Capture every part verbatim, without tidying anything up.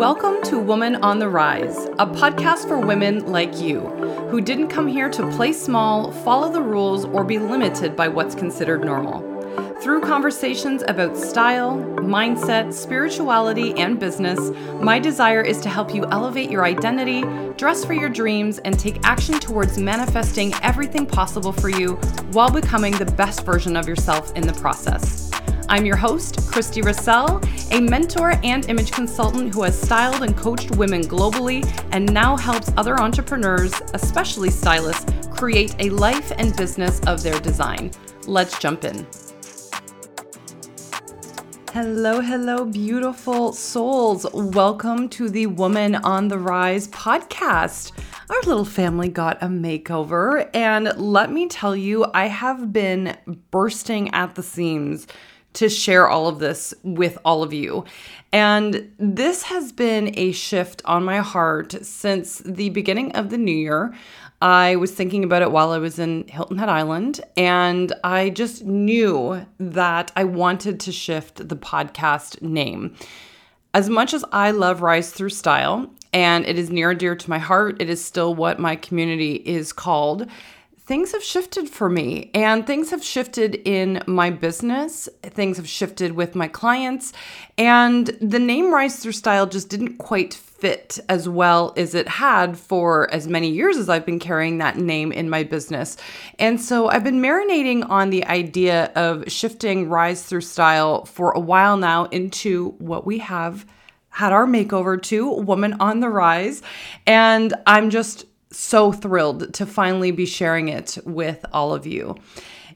Welcome to Woman on the Rise, a podcast for women like you, who didn't come here to play small, follow the rules, or be limited by what's considered normal. Through conversations about style, mindset, spirituality, and business, my desire is to help you elevate your identity, dress for your dreams, and take action towards manifesting everything possible for you while becoming the best version of yourself in the process. I'm your host, Christie Ressel, a mentor and image consultant who has styled and coached women globally and now helps other entrepreneurs, especially stylists, create a life and business of their design. Let's jump in. Hello, hello, beautiful souls. Welcome to the Woman on the Rise podcast. Our little family got a makeover, and let me tell you, I have been bursting at the seams to share all of this with all of you. And this has been a shift on my heart since the beginning of the new year. I was thinking about it while I was in Hilton Head Island, and I just knew that I wanted to shift the podcast name. As much as I love Rise Through Style, and it is near and dear to my heart, it is still what my community is called. Things have shifted for me, and things have shifted in my business. Things have shifted with my clients, and the name Rise Through Style just didn't quite fit as well as it had for as many years as I've been carrying that name in my business. And so I've been marinating on the idea of shifting Rise Through Style for a while now into what we have had our makeover to, Woman on the Rise, and I'm just so thrilled to finally be sharing it with all of you.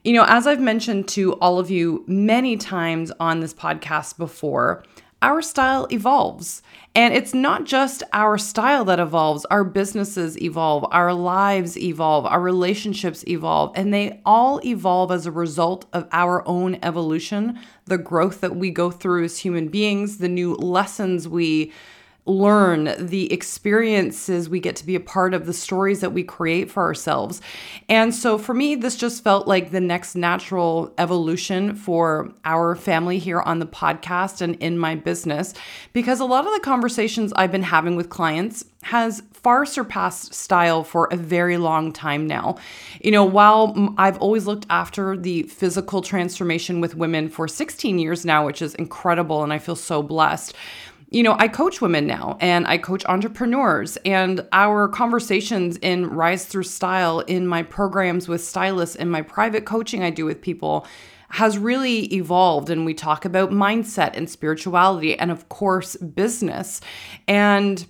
You know, as I've mentioned to all of you many times on this podcast before, our style evolves. And it's not just our style that evolves. Our businesses evolve, our lives evolve, our relationships evolve, and they all evolve as a result of our own evolution, the growth that we go through as human beings, the new lessons we learn, the experiences we get to be a part of, the stories that we create for ourselves. And so for me, this just felt like the next natural evolution for our family here on the podcast and in my business, because a lot of the conversations I've been having with clients has far surpassed style for a very long time now. You know, while I've always looked after the physical transformation with women for sixteen years now, which is incredible, and I feel so blessed. You know, I coach women now, and I coach entrepreneurs, and our conversations in Rise Through Style, in my programs with stylists, in my private coaching I do with people, has really evolved. And we talk about mindset and spirituality and, of course, business. And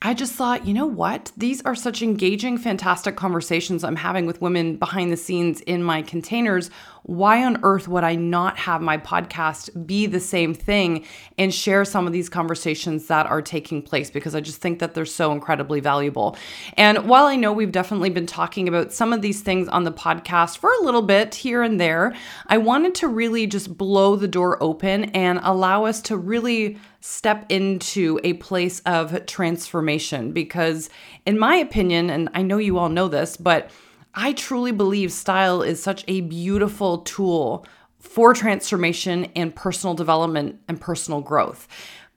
I just thought, you know what? These are such engaging, fantastic conversations I'm having with women behind the scenes in my containers. Why on earth would I not have my podcast be the same thing and share some of these conversations that are taking place? Because I just think that they're so incredibly valuable. And while I know we've definitely been talking about some of these things on the podcast for a little bit here and there, I wanted to really just blow the door open and allow us to really step into a place of transformation, because in my opinion, and I know you all know this, but I truly believe style is such a beautiful tool for transformation and personal development and personal growth.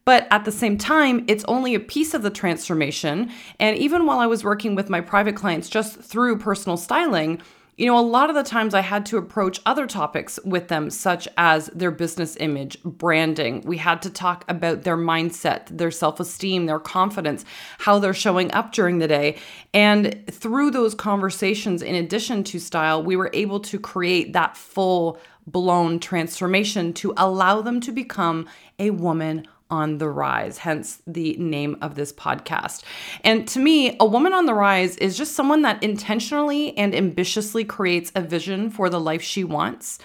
But at the same time, it's only a piece of the transformation. And even while I was working with my private clients just through personal styling, you know, a lot of the times I had to approach other topics with them, such as their business image, branding. We had to talk about their mindset, their self-esteem, their confidence, how they're showing up during the day. And through those conversations, in addition to style, we were able to create that full-blown transformation to allow them to become a woman on the rise, hence the name of this podcast. And to me, a woman on the rise is just someone that intentionally and ambitiously creates a vision for the life she wants,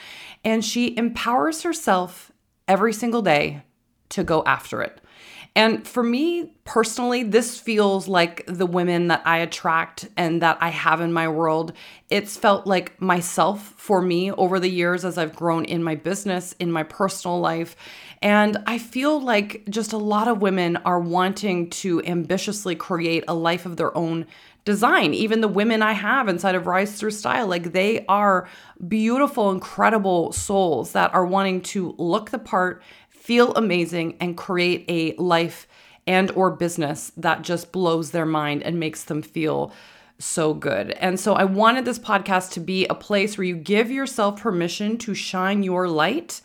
and she empowers herself every single day to go after it. And for me personally, this feels like the women that I attract and that I have in my world. It's felt like myself for me over the years as I've grown in my business, in my personal life. And I feel like just a lot of women are wanting to ambitiously create a life of their own design. Even the women I have inside of Rise Through Style, like they are beautiful, incredible souls that are wanting to look the part, feel amazing, and create a life and or business that just blows their mind and makes them feel so good. And so I wanted this podcast to be a place where you give yourself permission to shine your light,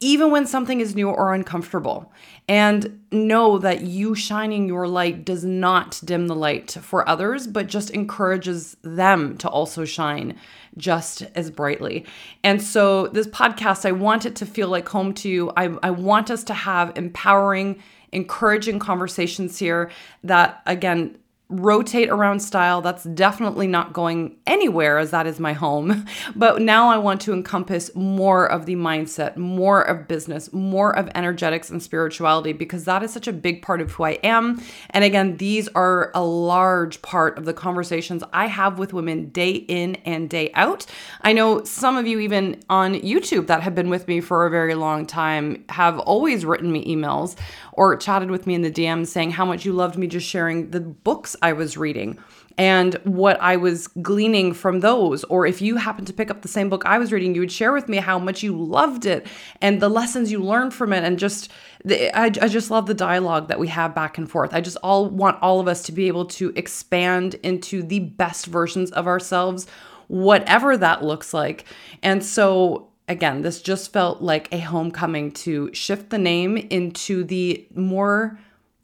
even when something is new or uncomfortable. And know that you shining your light does not dim the light for others, but just encourages them to also shine just as brightly. And so this podcast, I want it to feel like home to you. I, I want us to have empowering, encouraging conversations here that, again, rotate around style. That's definitely not going anywhere, as that is my home. But now I want to encompass more of the mindset, more of business, more of energetics and spirituality, because that is such a big part of who I am. And again, these are a large part of the conversations I have with women day in and day out. I know some of you even on YouTube that have been with me for a very long time have always written me emails or chatted with me in the D Ms saying how much you loved me just sharing the books I was reading and what I was gleaning from those. Or if you happened to pick up the same book I was reading, you would share with me how much you loved it and the lessons you learned from it. And just, I, I just love the dialogue that we have back and forth. I just all want all of us to be able to expand into the best versions of ourselves, whatever that looks like. And so again, this just felt like a homecoming to shift the name into the more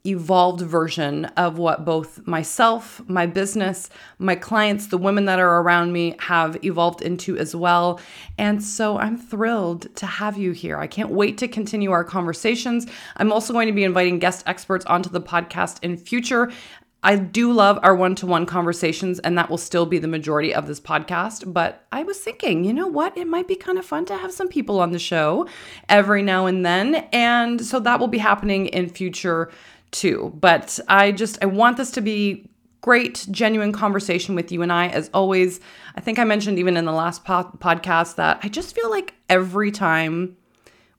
evolved version of what both myself, my business, my clients, the women that are around me have evolved into as well. And so I'm thrilled to have you here. I can't wait to continue our conversations. I'm also going to be inviting guest experts onto the podcast in future. I do love our one-to-one conversations, and that will still be the majority of this podcast. But I was thinking, you know what? It might be kind of fun to have some people on the show every now and then. And so that will be happening in future too. But I just, I want this to be great, genuine conversation with you and I, as always. I think I mentioned even in the last po- podcast that I just feel like every time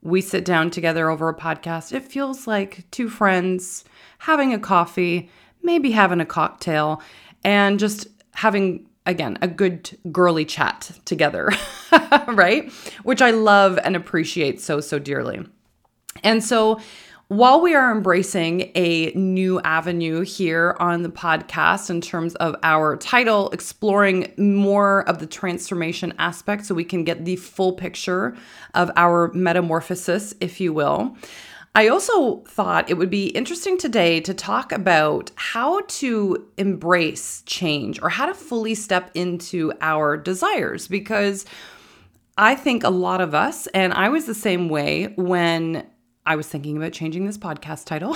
we sit down together over a podcast, it feels like two friends having a coffee, maybe having a cocktail, and just having, again, a good girly chat together, right? Which I love and appreciate so, so dearly. And so while we are embracing a new avenue here on the podcast in terms of our title, exploring more of the transformation aspect so we can get the full picture of our metamorphosis, if you will, I also thought it would be interesting today to talk about how to embrace change or how to fully step into our desires, because I think a lot of us, and I was the same way when I was thinking about changing this podcast title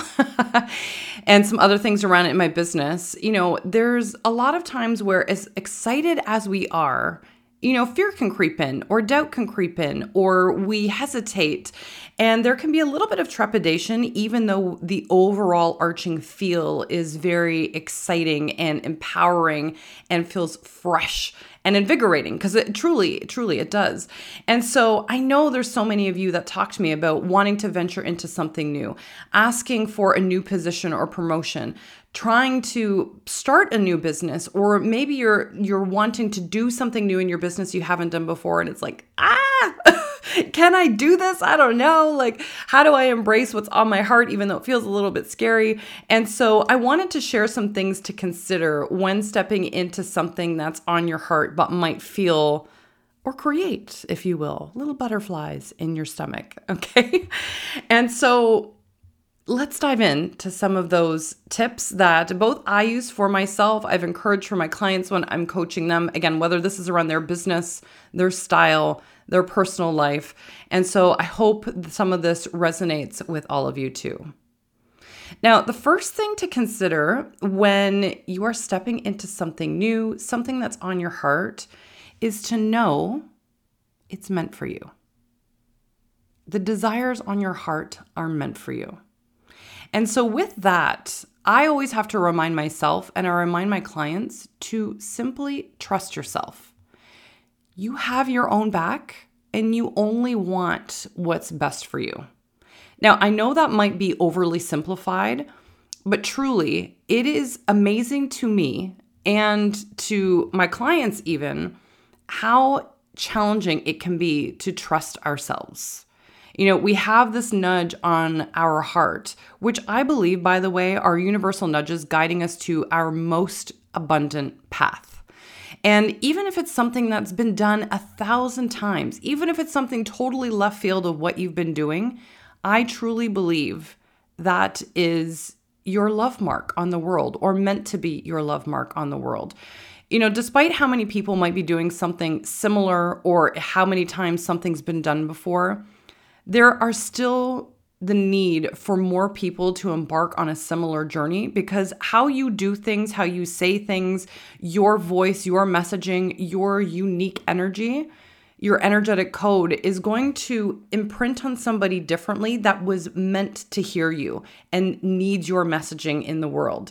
and some other things around it in my business, you know, there's a lot of times where, as excited as we are, you know, fear can creep in, or doubt can creep in, or we hesitate. And there can be a little bit of trepidation, even though the overall arching feel is very exciting and empowering and feels fresh and invigorating, because it truly, truly it does. And so I know there's so many of you that talk to me about wanting to venture into something new, asking for a new position or promotion, trying to start a new business, or maybe you're you're wanting to do something new in your business you haven't done before, and it's like, ah, can I do this? I don't know. Like, how do I embrace what's on my heart, even though it feels a little bit scary? And so I wanted to share some things to consider when stepping into something that's on your heart, but might feel or create, if you will, little butterflies in your stomach, okay? And so let's dive into some of those tips that both I use for myself, I've encouraged for my clients when I'm coaching them, again, whether this is around their business, their style, their personal life. And so I hope some of this resonates with all of you too. Now, the first thing to consider when you are stepping into something new, something that's on your heart, is to know it's meant for you. The desires on your heart are meant for you. And so with that, I always have to remind myself, and I remind my clients, to simply trust yourself. You have your own back, and you only want what's best for you. Now, I know that might be overly simplified, but truly, it is amazing to me and to my clients even how challenging it can be to trust ourselves. You know, we have this nudge on our heart, which I believe, by the way, are universal nudges guiding us to our most abundant path. And even if it's something that's been done a thousand times, even if it's something totally left field of what you've been doing, I truly believe that is your love mark on the world, or meant to be your love mark on the world. You know, despite how many people might be doing something similar or how many times something's been done before, there are still the need for more people to embark on a similar journey, because how you do things, how you say things, your voice, your messaging, your unique energy, your energetic code is going to imprint on somebody differently that was meant to hear you and needs your messaging in the world.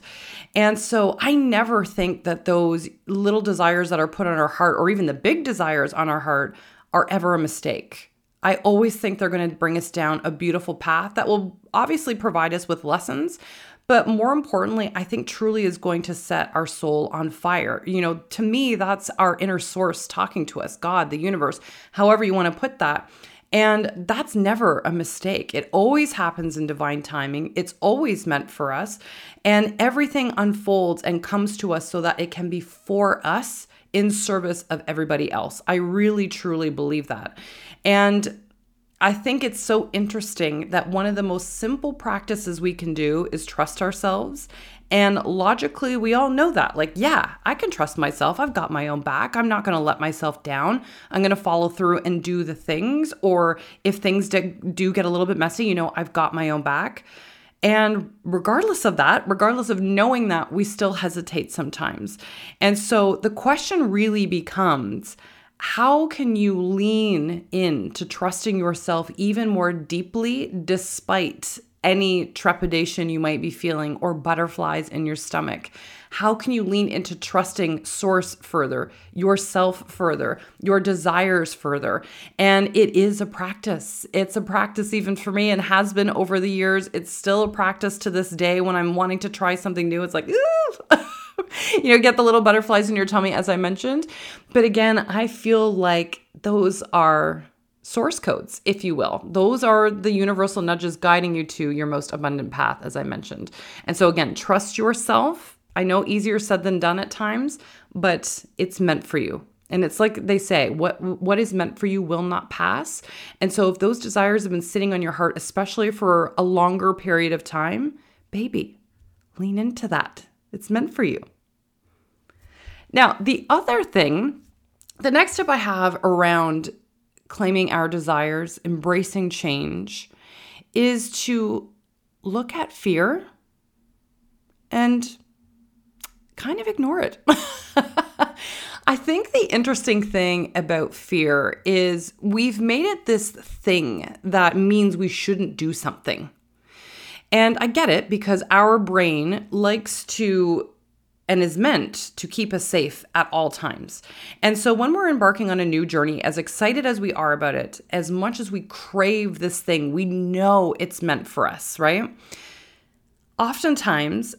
And so I never think that those little desires that are put on our heart, or even the big desires on our heart, are ever a mistake. I always think they're going to bring us down a beautiful path that will obviously provide us with lessons, but more importantly, I think truly is going to set our soul on fire. You know, to me, that's our inner source talking to us, God, the universe, however you want to put that. And that's never a mistake. It always happens in divine timing. It's always meant for us. And everything unfolds and comes to us so that it can be for us, in service of everybody else. I really, truly believe that. And I think it's so interesting that one of the most simple practices we can do is trust ourselves. And logically, we all know that. Like, yeah, I can trust myself. I've got my own back. I'm not going to let myself down. I'm going to follow through and do the things. Or if things do get a little bit messy, you know, I've got my own back. And regardless of that, regardless of knowing that, we still hesitate sometimes. And so the question really becomes, how can you lean into trusting yourself even more deeply despite any trepidation you might be feeling or butterflies in your stomach? How can you lean into trusting source further, yourself further, your desires further? And it is a practice. It's a practice even for me, and has been over the years. It's still a practice to this day. When I'm wanting to try something new, it's like, ooh, you know, get the little butterflies in your tummy, as I mentioned. But again, I feel like those are source codes, if you will. Those are the universal nudges guiding you to your most abundant path, as I mentioned. And so again, trust yourself. I know easier said than done at times, but it's meant for you. And it's like they say, what what is meant for you will not pass. And so if those desires have been sitting on your heart, especially for a longer period of time, baby, lean into that. It's meant for you. Now, the other thing, the next tip I have around claiming our desires, embracing change, is to look at fear and kind of ignore it. I think the interesting thing about fear is we've made it this thing that means we shouldn't do something. And I get it, because our brain likes to and is meant to keep us safe at all times. And so when we're embarking on a new journey, as excited as we are about it, as much as we crave this thing, we know it's meant for us, right? Oftentimes,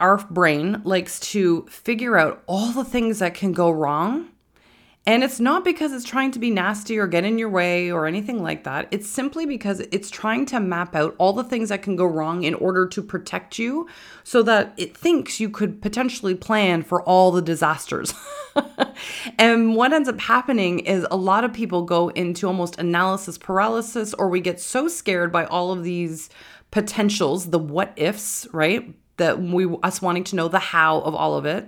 our brain likes to figure out all the things that can go wrong. And it's not because it's trying to be nasty or get in your way or anything like that. It's simply because it's trying to map out all the things that can go wrong in order to protect you, so that it thinks you could potentially plan for all the disasters. And what ends up happening is a lot of people go into almost analysis paralysis, or we get so scared by all of these potentials, the what ifs, right? That we, us wanting to know the how of all of it,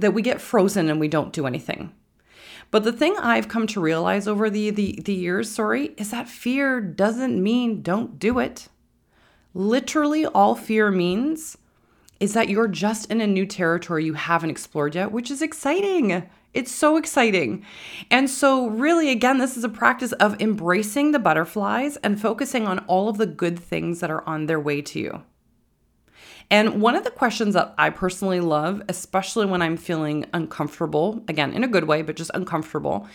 that we get frozen and we don't do anything. But the thing I've come to realize over the, the, the years, sorry, is that fear doesn't mean don't do it. Literally, all fear means is that you're just in a new territory you haven't explored yet, which is exciting. It's so exciting. And so really, again, this is a practice of embracing the butterflies and focusing on all of the good things that are on their way to you. And one of the questions that I personally love, especially when I'm feeling uncomfortable, again, in a good way, but just uncomfortable,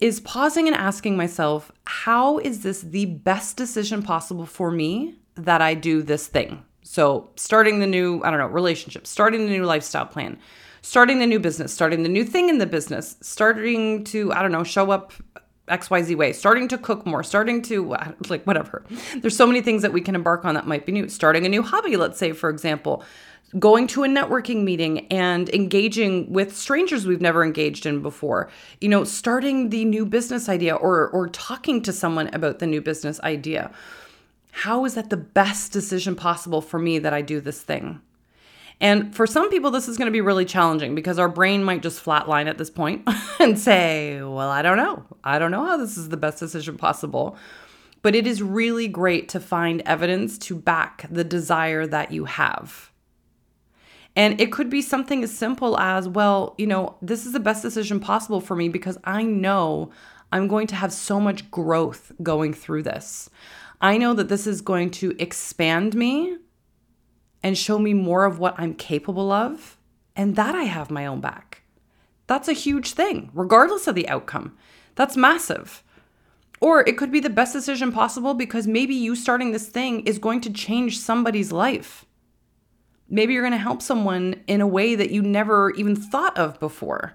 is pausing and asking myself, how is this the best decision possible for me that I do this thing? So starting the new, I don't know, relationship, starting the new lifestyle plan, starting the new business, starting the new thing in the business, starting to, I don't know, show up X Y Z way, starting to cook more, starting to like whatever. There's so many things that we can embark on that might be new. Starting a new hobby, let's say, for example, going to a networking meeting and engaging with strangers we've never engaged in before, you know, starting the new business idea or or talking to someone about the new business idea. How is that the best decision possible for me that I do this thing? And for some people, this is going to be really challenging because our brain might just flatline at this point and say, well, I don't know. I don't know how this is the best decision possible. But it is really great to find evidence to back the desire that you have. And it could be something as simple as, well, you know, this is the best decision possible for me because I know I'm going to have so much growth going through this. I know that this is going to expand me and show me more of what I'm capable of, and that I have my own back. That's a huge thing, regardless of the outcome. That's massive. Or it could be the best decision possible because maybe you starting this thing is going to change somebody's life. Maybe you're going to help someone in a way that you never even thought of before.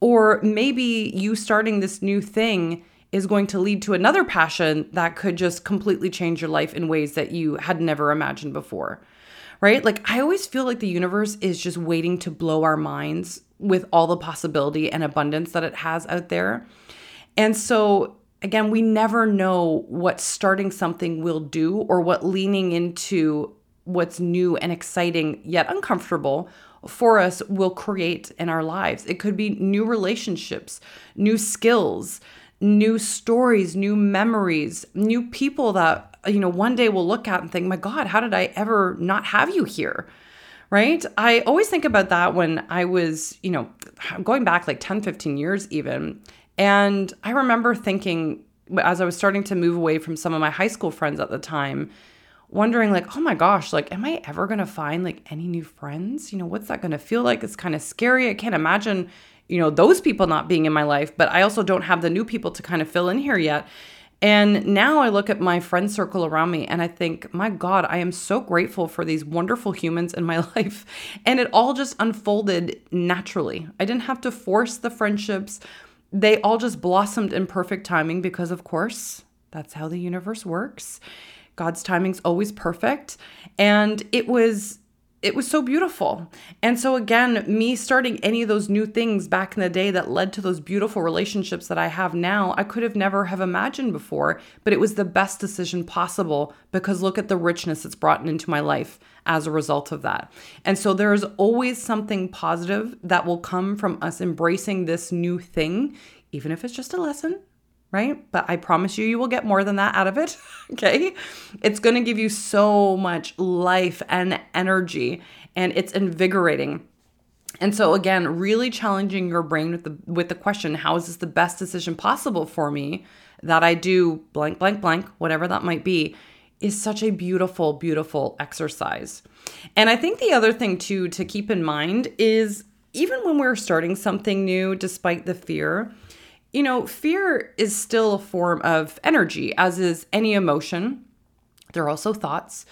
Or maybe you starting this new thing is going to lead to another passion that could just completely change your life in ways that you had never imagined before, right? Like, I always feel like the universe is just waiting to blow our minds with all the possibility and abundance that it has out there. And so, again, we never know what starting something will do or what leaning into what's new and exciting yet uncomfortable for us will create in our lives. It could be new relationships, new skills, new stories, new memories, new people that, you know, one day we'll look at and think, my God, how did I ever not have you here, right? I always think about that when I was, you know, going back like ten, fifteen years even. And I remember thinking, as I was starting to move away from some of my high school friends at the time, wondering like, oh my gosh, like, am I ever going to find like any new friends? You know, what's that going to feel like? It's kind of scary. I can't imagine, you know, those people not being in my life, but I also don't have the new people to kind of fill in here yet. And now I look at my friend circle around me and I think, my God, I am so grateful for these wonderful humans in my life. And it all just unfolded naturally. I didn't have to force the friendships. They all just blossomed in perfect timing because, of course, that's how the universe works. God's timing's always perfect. And it was It was so beautiful. And so again, me starting any of those new things back in the day that led to those beautiful relationships that I have now, I could have never have imagined before, but it was the best decision possible because look at the richness it's brought into my life as a result of that. And so there is always something positive that will come from us embracing this new thing, even if it's just a lesson, right? But I promise you, you will get more than that out of it, okay? It's going to give you so much life and energy, and it's invigorating. And so again, really challenging your brain with the with the question, how is this the best decision possible for me that I do blank, blank, blank, whatever that might be, is such a beautiful, beautiful exercise. And I think the other thing too to keep in mind is even when we're starting something new, despite the fear, you know, fear is still a form of energy, as is any emotion. There are also thoughts,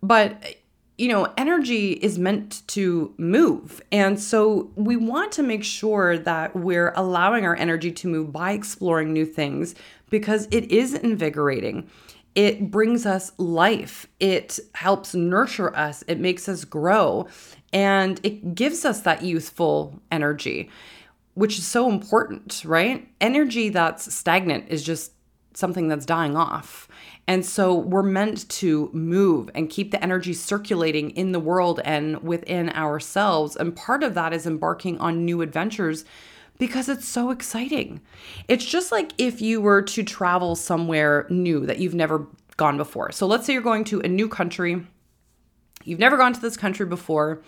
but, you know, energy is meant to move. And so we want to make sure that we're allowing our energy to move by exploring new things because it is invigorating. It brings us life. It helps nurture us. It makes us grow. And it gives us that youthful energy, which is so important, right? Energy that's stagnant is just something that's dying off. And so we're meant to move and keep the energy circulating in the world and within ourselves. And part of that is embarking on new adventures because it's so exciting. It's just like if you were to travel somewhere new that you've never gone before. So let's say you're going to a new country. You've never gone to this country before.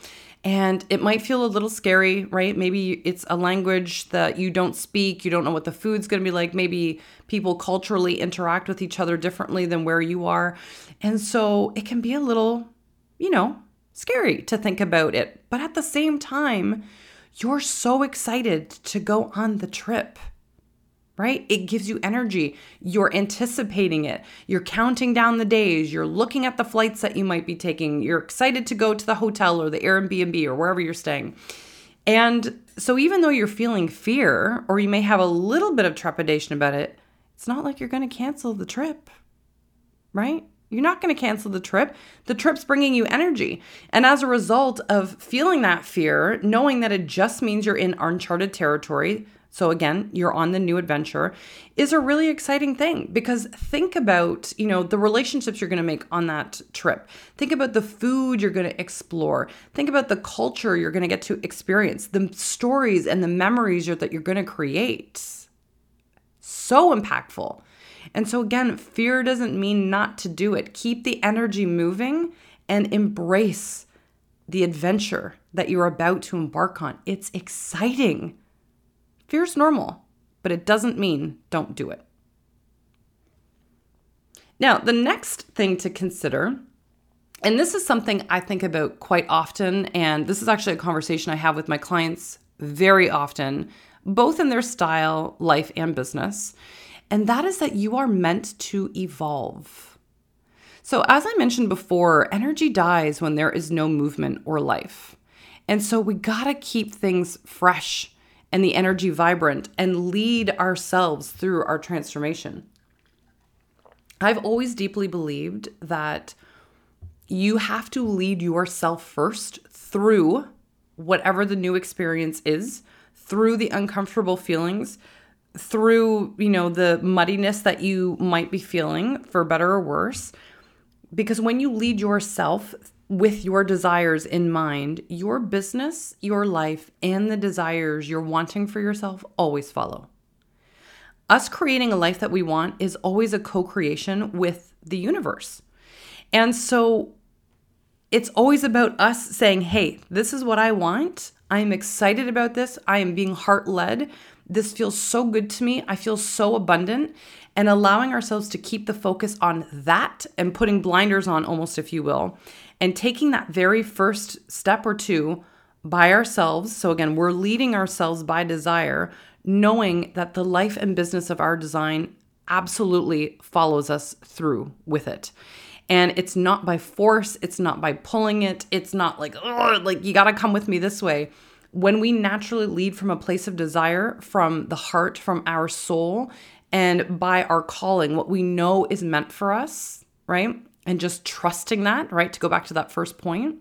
And it might feel a little scary, right? Maybe it's a language that you don't speak. You don't know what the food's going to be like. Maybe people culturally interact with each other differently than where you are. And so it can be a little, you know, scary to think about it. But at the same time, you're so excited to go on the trip, right? It gives you energy. You're anticipating it. You're counting down the days. You're looking at the flights that you might be taking. You're excited to go to the hotel or the Airbnb or wherever you're staying. And so even though you're feeling fear, or you may have a little bit of trepidation about it, it's not like you're going to cancel the trip, right? You're not going to cancel the trip. The trip's bringing you energy. And as a result of feeling that fear, knowing that it just means you're in uncharted territory, so again, you're on the new adventure, is a really exciting thing. Because think about, you know, the relationships you're going to make on that trip. Think about the food you're going to explore. Think about the culture you're going to get to experience, the stories and the memories you're, that you're going to create. So impactful. And so again, fear doesn't mean not to do it. Keep the energy moving and embrace the adventure that you're about to embark on. It's exciting. Fear's normal, but it doesn't mean don't do it. Now, the next thing to consider, and this is something I think about quite often, and this is actually a conversation I have with my clients very often, both in their style, life, and business, and that is that you are meant to evolve. So as I mentioned before, energy dies when there is no movement or life. And so we gotta keep things fresh and the energy vibrant and lead ourselves through our transformation. I've always deeply believed that you have to lead yourself first through whatever the new experience is, through the uncomfortable feelings, through, you know, the muddiness that you might be feeling, for better or worse. Because when you lead yourself with your desires in mind, your business, your life, and the desires you're wanting for yourself always follow. Us creating a life that we want is always a co-creation with the universe. And so it's always about us saying, hey, this is what I want. I'm excited about this. I am being heart-led. This feels so good to me. I feel so abundant. And allowing ourselves to keep the focus on that and putting blinders on, almost, if you will, and taking that very first step or two by ourselves. So again, we're leading ourselves by desire, knowing that the life and business of our design absolutely follows us through with it. And it's not by force. It's not by pulling it. It's not like, oh, like you got to come with me this way. When we naturally lead from a place of desire, from the heart, from our soul, and by our calling, what we know is meant for us, right? And just trusting that, right? To go back to that first point,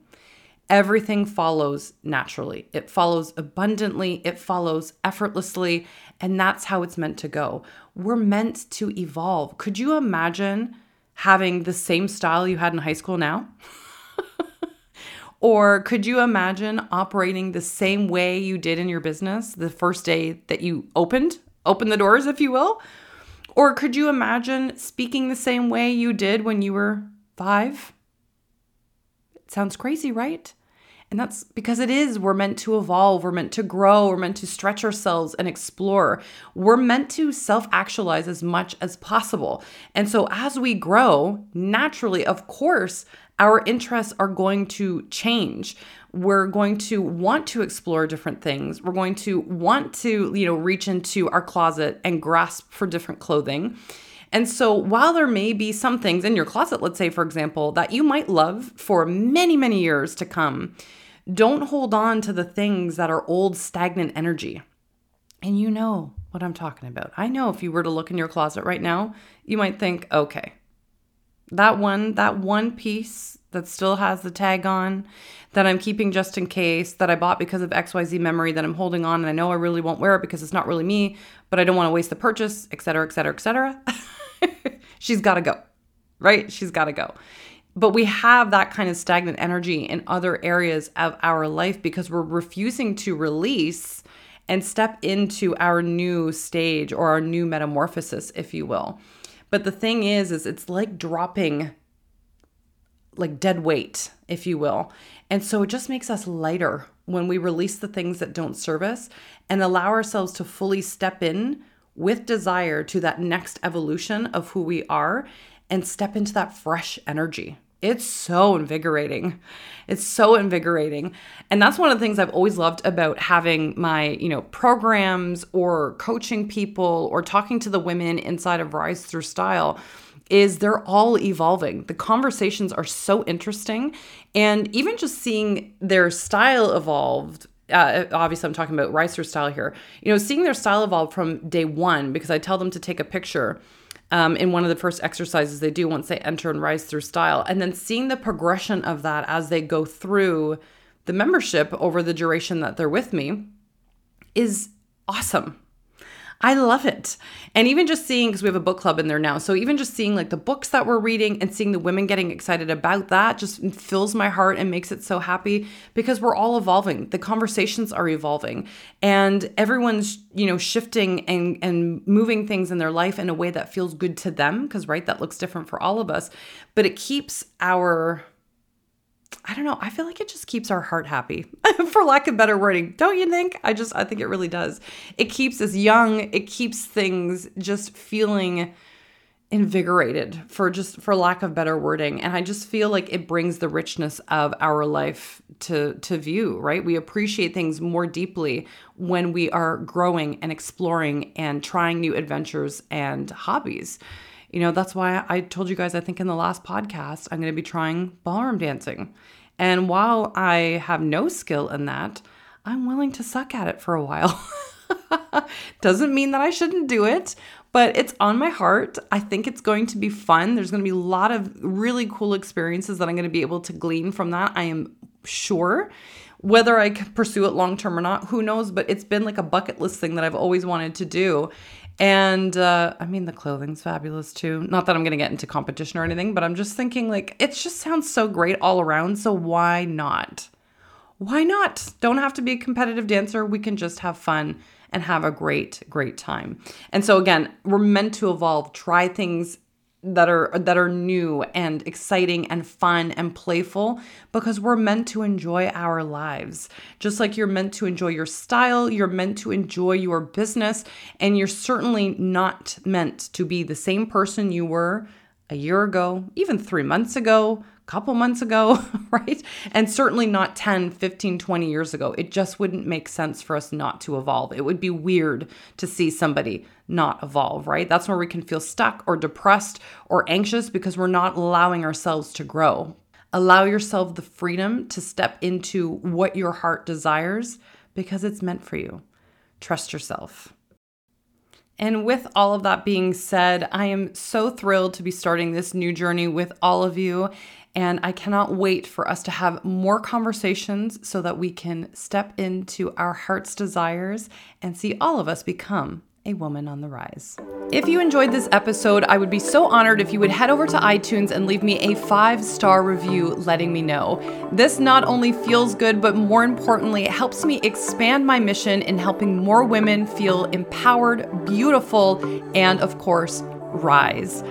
everything follows naturally. It follows abundantly. It follows effortlessly. And that's how it's meant to go. We're meant to evolve. Could you imagine having the same style you had in high school now? Or could you imagine operating the same way you did in your business the first day that you opened, opened the doors, if you will? Or could you imagine speaking the same way you did when you were five? It sounds crazy, right? And that's because it is. We're meant to evolve. We're meant to grow. We're meant to stretch ourselves and explore. We're meant to self-actualize as much as possible. And so as we grow, naturally, of course, our interests are going to change. We're going to want to explore different things. We're going to want to, you know, reach into our closet and grasp for different clothing. And so while there may be some things in your closet, let's say, for example, that you might love for many, many years to come, don't hold on to the things that are old, stagnant energy. And you know what I'm talking about. I know if you were to look in your closet right now, you might think, okay, That one, that one piece that still has the tag on, that I'm keeping just in case, that I bought because of X Y Z memory, that I'm holding on, and I know I really won't wear it because it's not really me, but I don't want to waste the purchase, et cetera, et cetera, et cetera. She's got to go, right? She's got to go. But we have that kind of stagnant energy in other areas of our life because we're refusing to release and step into our new stage or our new metamorphosis, if you will. But the thing is, is it's like dropping like dead weight, if you will. And so it just makes us lighter when we release the things that don't serve us and allow ourselves to fully step in with desire to that next evolution of who we are and step into that fresh energy. It's so invigorating. It's so invigorating. And that's one of the things I've always loved about having my, you know, programs or coaching people or talking to the women inside of Rise Through Style is they're all evolving. The conversations are so interesting. And even just seeing their style evolved Uh, obviously, I'm talking about Rise Through Style here. You know, seeing their style evolve from day one, because I tell them to take a picture um, in one of the first exercises they do once they enter and Rise Through Style. And then seeing the progression of that as they go through the membership over the duration that they're with me is awesome. I love it. And even just seeing, because we have a book club in there now, so even just seeing like the books that we're reading and seeing the women getting excited about that just fills my heart and makes it so happy, because we're all evolving. The conversations are evolving and everyone's, you know, shifting and, and moving things in their life in a way that feels good to them, because, right, that looks different for all of us. But it keeps our... I don't know. I feel like it just keeps our heart happy, for lack of better wording. Don't you think? I just, I think it really does. It keeps us young. It keeps things just feeling invigorated, for just, for lack of better wording. And I just feel like it brings the richness of our life to, to view, right? We appreciate things more deeply when we are growing and exploring and trying new adventures and hobbies. You know, that's why I told you guys, I think in the last podcast, I'm going to be trying ballroom dancing. And while I have no skill in that, I'm willing to suck at it for a while. Doesn't mean that I shouldn't do it, but it's on my heart. I think it's going to be fun. There's going to be a lot of really cool experiences that I'm going to be able to glean from that, I am sure. Whether I can pursue it long-term or not, who knows? But it's been like a bucket list thing that I've always wanted to do. And uh, I mean, the clothing's fabulous too. Not that I'm going to get into competition or anything, but I'm just thinking like, it just sounds so great all around. So why not? Why not? Don't have to be a competitive dancer. We can just have fun and have a great, great time. And so again, we're meant to evolve, try things that are, that are new and exciting and fun and playful, because we're meant to enjoy our lives. Just like you're meant to enjoy your style, you're meant to enjoy your business, and you're certainly not meant to be the same person you were a year ago, even three months ago, a couple months ago, right? And certainly not ten, fifteen, twenty years ago. It just wouldn't make sense for us not to evolve. It would be weird to see somebody not evolve, right? That's where we can feel stuck or depressed or anxious, because we're not allowing ourselves to grow. Allow yourself the freedom to step into what your heart desires, because it's meant for you. Trust yourself. And with all of that being said, I am so thrilled to be starting this new journey with all of you. And I cannot wait for us to have more conversations so that we can step into our heart's desires and see all of us become a woman on the rise. If you enjoyed this episode, I would be so honored if you would head over to iTunes and leave me a five-star review letting me know. This not only feels good, but more importantly, it helps me expand my mission in helping more women feel empowered, beautiful, and of course, rise.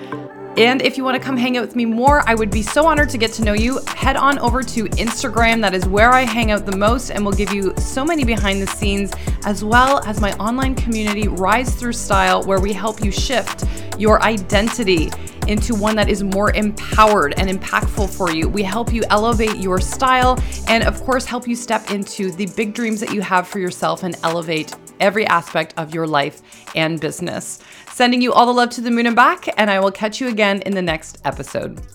And if you want to come hang out with me more, I would be so honored to get to know you. Head on over to Instagram. That is where I hang out the most and will give you so many behind the scenes, as well as my online community, Rise Through Style, where we help you shift your identity into one that is more empowered and impactful for you. We help you elevate your style and of course help you step into the big dreams that you have for yourself and elevate every aspect of your life and business. Sending you all the love to the moon and back, and I will catch you again in the next episode.